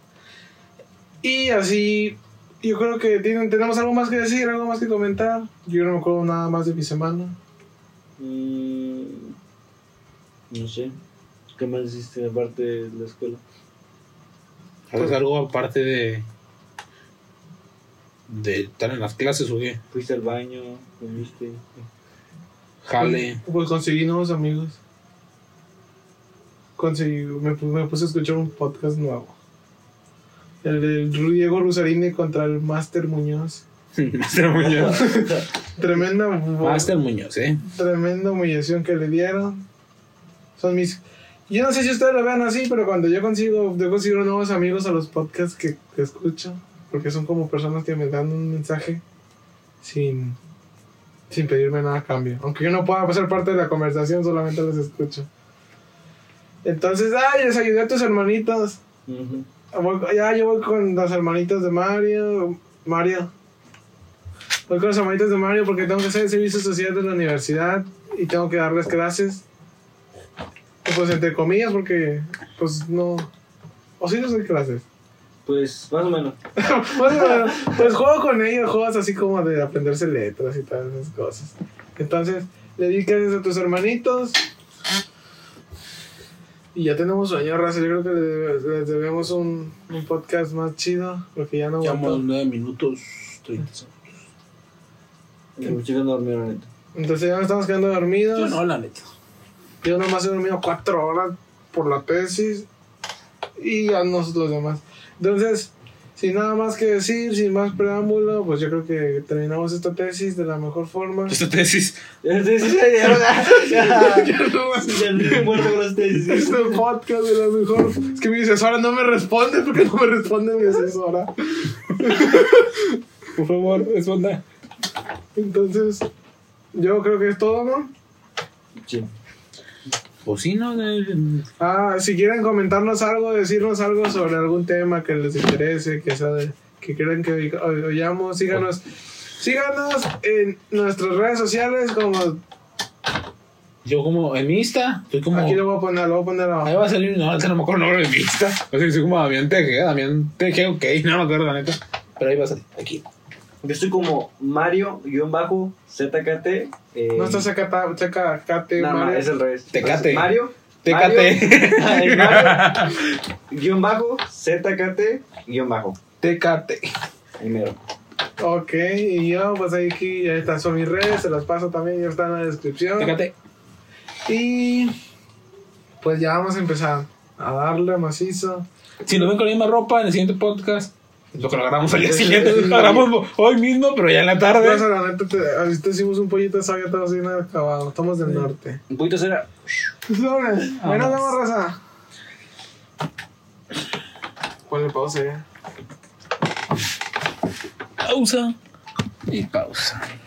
Y así, yo creo que tenemos algo más que decir, algo más que comentar. Yo no me acuerdo nada más de mi semana. No sé. ¿Qué más hiciste aparte de la escuela? ¿Haces algo aparte de estar en las clases o qué? Fuiste al baño, comiste... Jale. Pues conseguí nuevos amigos. Me puse a escuchar un podcast nuevo. El de Diego Rusarini contra el Máster Muñoz. Máster Muñoz. Tremenda. Máster Muñoz, Tremenda humillación que le dieron. Son mis. Yo no sé si ustedes lo vean así, pero cuando yo consigo nuevos amigos a los podcasts que escucho. Porque son como personas que me dan un mensaje sin pedirme nada a cambio. Aunque yo no pueda ser parte de la conversación, solamente los escucho. Entonces, les ayudé a tus hermanitos. Uh-huh. Ya, yo voy con las hermanitas de Mario. Voy con las hermanitas de Mario porque tengo que hacer el servicio social de la universidad y tengo que darles clases. Pues entre comillas, porque pues no... ¿O sí no doy clases? Pues, más o menos. Pues juego con ellos, juegos así como de aprenderse letras y todas esas cosas. Entonces, le di gracias a tus hermanitos. Y ya tenemos sueño, raza. Yo creo que les debemos un podcast más chido. Porque ya no aguanto. Llevamos 9 minutos 30 segundos. Los chicos no dormieron, la neta. Entonces ya nos estamos quedando dormidos. Yo no, la neta. Yo nomás he dormido 4 horas por la tesis. Y ya nosotros los demás. Entonces, sin nada más que decir, sin más preámbulo, pues yo creo que terminamos esta tesis de la mejor forma. ¿Esta tesis? ¿Esta tesis? Este podcast de la mejor... Es que mi asesora no me responde, porque no me responde mi asesora. Por favor, responda. Entonces, yo creo que es todo, ¿no? Sí. Pues sí, ¿no? Si quieren comentarnos algo, decirnos algo sobre algún tema que les interese, que quieran que oyamos, síganos en nuestras redes sociales como... Yo como en mi Insta, estoy como... Aquí lo voy a poner abajo. Ahí va a salir, no me acuerdo el nombre de mi Insta. O sea, soy como Damián TG, ok, no me acuerdo la neta. Pero ahí va a salir, aquí. Yo estoy como Mario_ZKT. No está ZKT, no, es el revés. Tecate. Mario. Tecate. Mario_ZKT_. Tecate. Primero. Ok, y yo, pues ahí aquí, ya están, son mis redes, se las paso también, ya están en la descripción. Tecate. Y pues ya vamos a empezar a darle macizo. Si nos ven con la misma ropa en el siguiente podcast. Lo que lo agarramos al día siguiente, lo agarramos hoy mismo, pero ya en la tarde. Pues, la neta, ahorita hicimos un pollito asado, ya estamos bien acabados. Estamos del norte. Un pollito asado. Bueno, vamos, raza. Ponle pausa ya. Pausa. Y pausa.